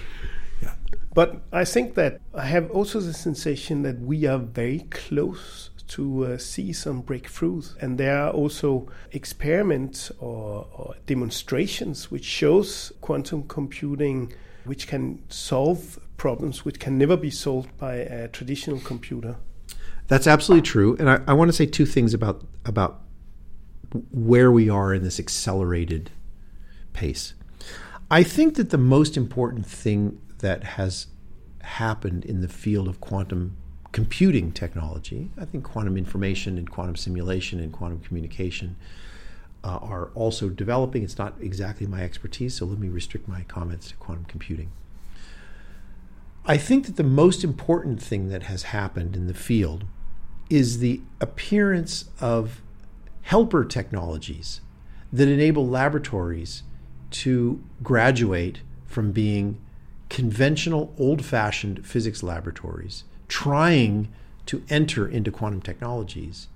But I think that I have also the sensation that we are very close to uh, see some breakthroughs. And there are also experiments or, or demonstrations which shows quantum computing which can solve problems which can never be solved by a traditional computer. That's absolutely true. And I, I want to say two things about about where we are in this accelerated pace. I think that the most important thing that has happened in the field of quantum computing technology, I think quantum information and quantum simulation and quantum communication uh, are also developing. It's not exactly my expertise, so let me restrict my comments to quantum computing. I think that the most important thing that has happened in the field is the appearance of helper technologies that enable laboratories to graduate from being conventional, old-fashioned physics laboratories trying to enter into quantum technologies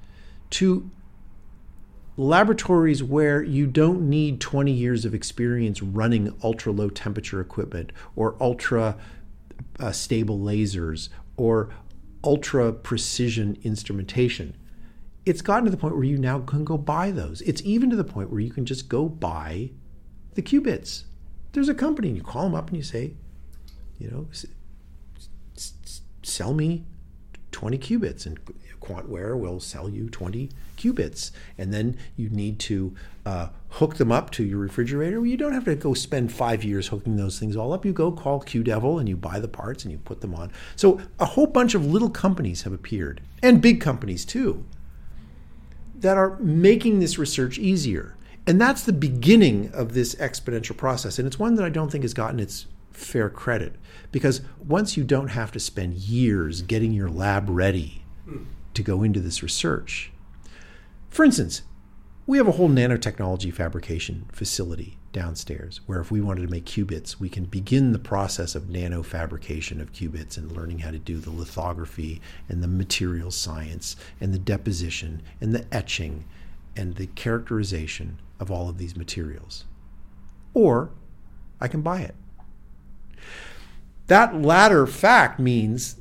to laboratories where you don't need twenty years of experience running ultra-low temperature equipment or ultra Uh, stable lasers or ultra precision instrumentation. It's gotten to the point where you now can go buy those. It's even to the point where you can just go buy the qubits. There's a company and you call them up and you say, you know, s- s- sell me twenty qubits, and Quantware will sell you twenty qubits. And then you need to uh, hook them up to your refrigerator. Well, you don't have to go spend five years hooking those things all up. You go call QDevil and you buy the parts and you put them on. So a whole bunch of little companies have appeared, and big companies too, that are making this research easier. And that's the beginning of this exponential process. And it's one that I don't think has gotten its fair credit, because once you don't have to spend years getting your lab ready to go into this research. For instance, we have a whole nanotechnology fabrication facility downstairs where if we wanted to make qubits, we can begin the process of nano fabrication of qubits and learning how to do the lithography and the material science and the deposition and the etching and the characterization of all of these materials. Or I can buy it. That latter fact means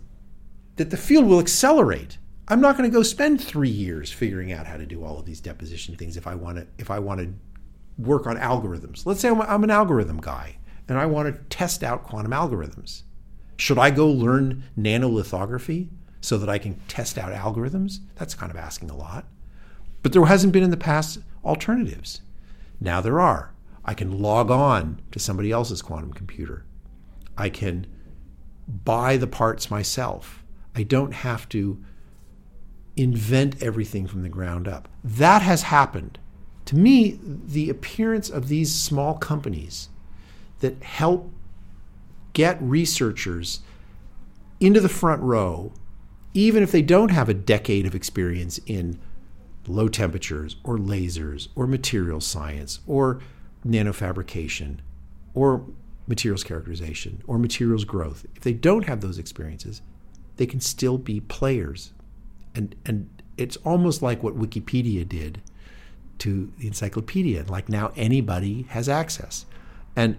that the field will accelerate. I'm not going to go spend three years figuring out how to do all of these deposition things if I want to if I want to work on algorithms. Let's say I'm, I'm an algorithm guy and I want to test out quantum algorithms. Should I go learn nanolithography so that I can test out algorithms? That's kind of asking a lot. But there hasn't been in the past alternatives. Now there are. I can log on to somebody else's quantum computer. I can buy the parts myself. I don't have to invent everything from the ground up. That has happened. To me, the appearance of these small companies that help get researchers into the front row, even if they don't have a decade of experience in low temperatures or lasers or material science or nanofabrication or materials characterization or materials growth, if they don't have those experiences, they can still be players. And and it's almost like what Wikipedia did to the encyclopedia. Like now anybody has access. And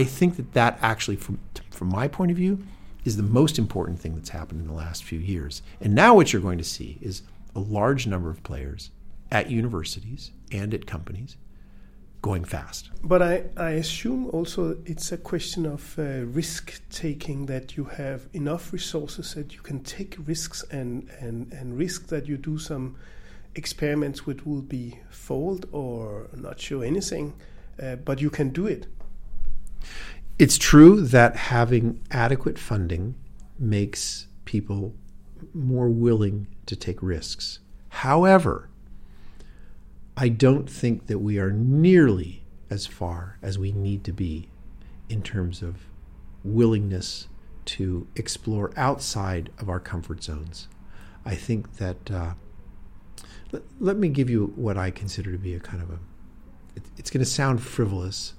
I think that that actually, from from my point of view, is the most important thing that's happened in the last few years. And now what you're going to see is a large number of players at universities and at companies going fast. But I, I assume also it's a question of uh, risk-taking, that you have enough resources that you can take risks and, and, and risk that you do some experiments which will be failed or not show anything, uh, but you can do it. It's true that having adequate funding makes people more willing to take risks. However, I don't think that we are nearly as far as we need to be in terms of willingness to explore outside of our comfort zones. I think that, uh, let, let me give you what I consider to be a kind of a, it, it's going to sound frivolous,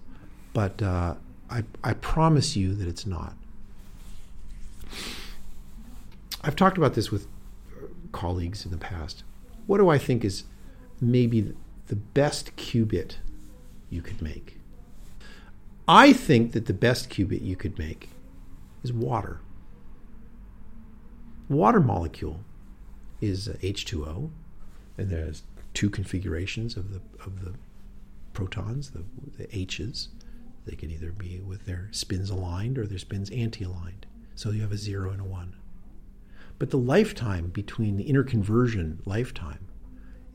but uh, I, I promise you that it's not. I've talked about this with colleagues in the past. What do I think is maybe the, the best qubit you could make? I think that the best qubit you could make is water. Water molecule is H two O, and there's two configurations of the of the protons, the, the H's. They can either be with their spins aligned or their spins anti-aligned. So you have a zero and a one. But the lifetime between the interconversion lifetime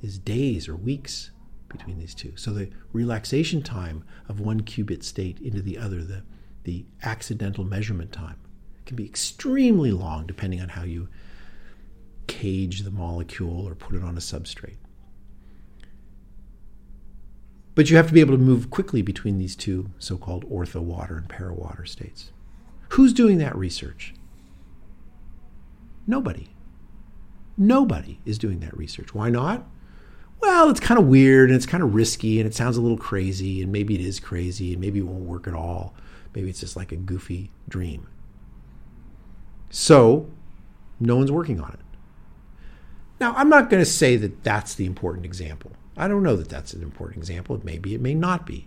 is days or weeks between these two. So the relaxation time of one qubit state into the other, the, the accidental measurement time, can be extremely long depending on how you cage the molecule or put it on a substrate. But you have to be able to move quickly between these two so-called ortho-water and para-water states. Who's doing that research? Nobody. Nobody is doing that research. Why not? Well, it's kind of weird, and it's kind of risky, and it sounds a little crazy, and maybe it is crazy, and maybe it won't work at all. Maybe it's just like a goofy dream. So, no one's working on it. Now, I'm not going to say that that's the important example. I don't know that that's an important example. It may be, it may not be.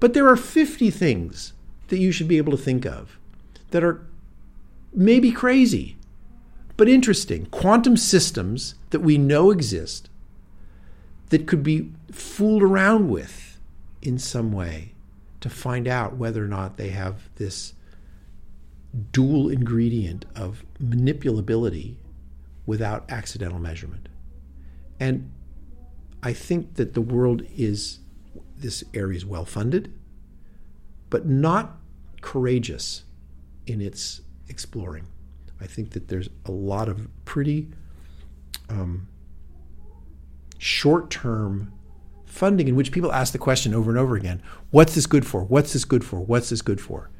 But there are fifty things that you should be able to think of that are maybe crazy, but interesting. Quantum systems that we know exist that could be fooled around with in some way to find out whether or not they have this dual ingredient of manipulability without accidental measurement. And I think that the world is, this area is well-funded, but not courageous in its exploring. I think that there's a lot of pretty um, short-term funding in which people ask the question over and over again, what's this good for? What's this good for? What's this good for?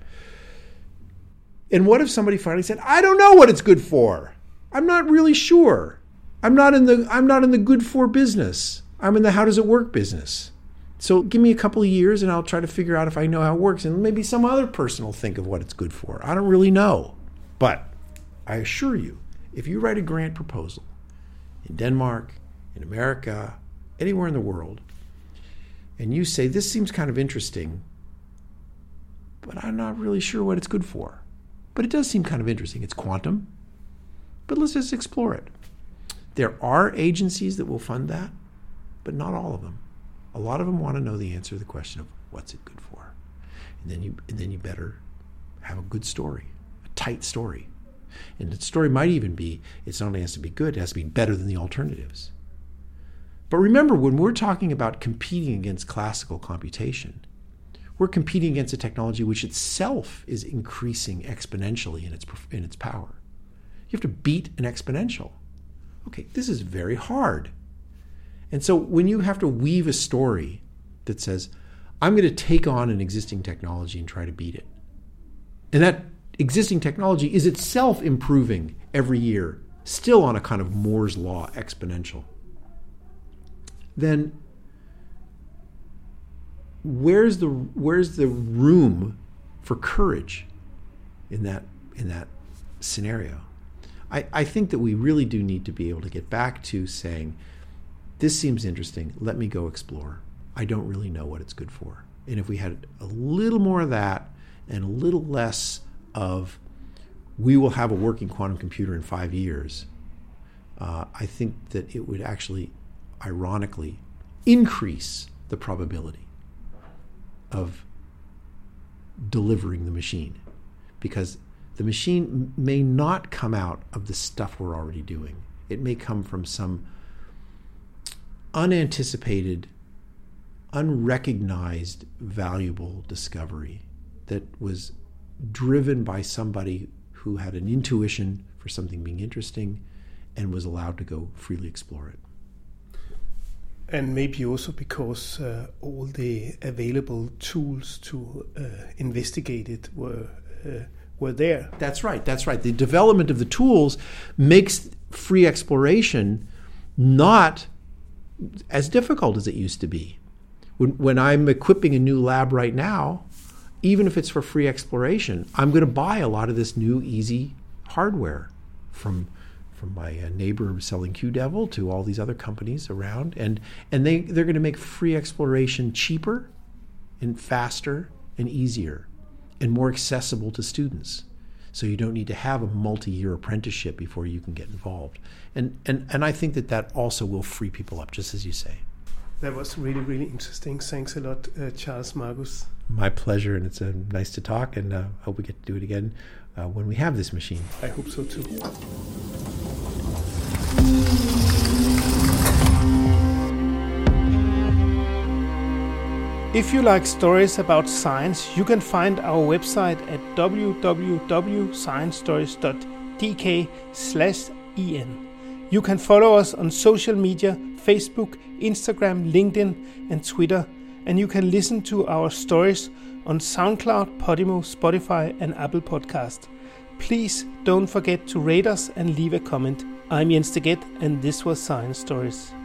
And what if somebody finally said, I don't know what it's good for. I'm not really sure. I'm not in the I'm not in the good for business. I'm in the how does it work business. So give me a couple of years and I'll try to figure out if I know how it works. And maybe some other person will think of what it's good for. I don't really know. But I assure you, if you write a grant proposal in Denmark, in America, anywhere in the world, and you say, this seems kind of interesting, but I'm not really sure what it's good for. But it does seem kind of interesting. It's quantum. But let's just explore it. There are agencies that will fund that, but not all of them. A lot of them want to know the answer to the question of what's it good for. And then you and then you better have a good story, a tight story. And the story might even be, it not only has to be good, it has to be better than the alternatives. But remember, when we're talking about competing against classical computation, we're competing against a technology which itself is increasing exponentially in its, in its power. You have to beat an exponential. Okay, this is very hard. And so when you have to weave a story that says, I'm going to take on an existing technology and try to beat it, and that existing technology is itself improving every year, still on a kind of Moore's law exponential, then where's the where's the room for courage in that in that scenario? I, I think that we really do need to be able to get back to saying, this seems interesting, let me go explore. I don't really know what it's good for. And if we had a little more of that and a little less of, we will have a working quantum computer in five years, uh, I think that it would actually, ironically, increase the probability of delivering the machine. Because the machine may not come out of the stuff we're already doing. It may come from some unanticipated, unrecognized, valuable discovery that was driven by somebody who had an intuition for something being interesting and was allowed to go freely explore it. And maybe also because uh, all the available tools to uh, investigate it were uh, were there. That's right, that's right. The development of the tools makes free exploration not as difficult as it used to be. When, when I'm equipping a new lab right now, even if it's for free exploration, I'm going to buy a lot of this new easy hardware from from my neighbor selling QDevil to all these other companies around. And, and they, they're going to make free exploration cheaper and faster and easier and more accessible to students. So you don't need to have a multi-year apprenticeship before you can get involved. And, and, and I think that that also will free people up, just as you say. That was really, really interesting. Thanks a lot, uh, Charles Marcus. My pleasure, and it's uh, nice to talk, and I uh, hope we get to do it again uh, when we have this machine. I hope so too. If you like stories about science, you can find our website at w w w dot science stories dot d k slash e n. You can follow us on social media, Facebook, Instagram, LinkedIn, and Twitter, and you can listen to our stories on SoundCloud, Podimo, Spotify, and Apple Podcast. Please don't forget to rate us and leave a comment. I'm Jens Degett, and this was Science Stories.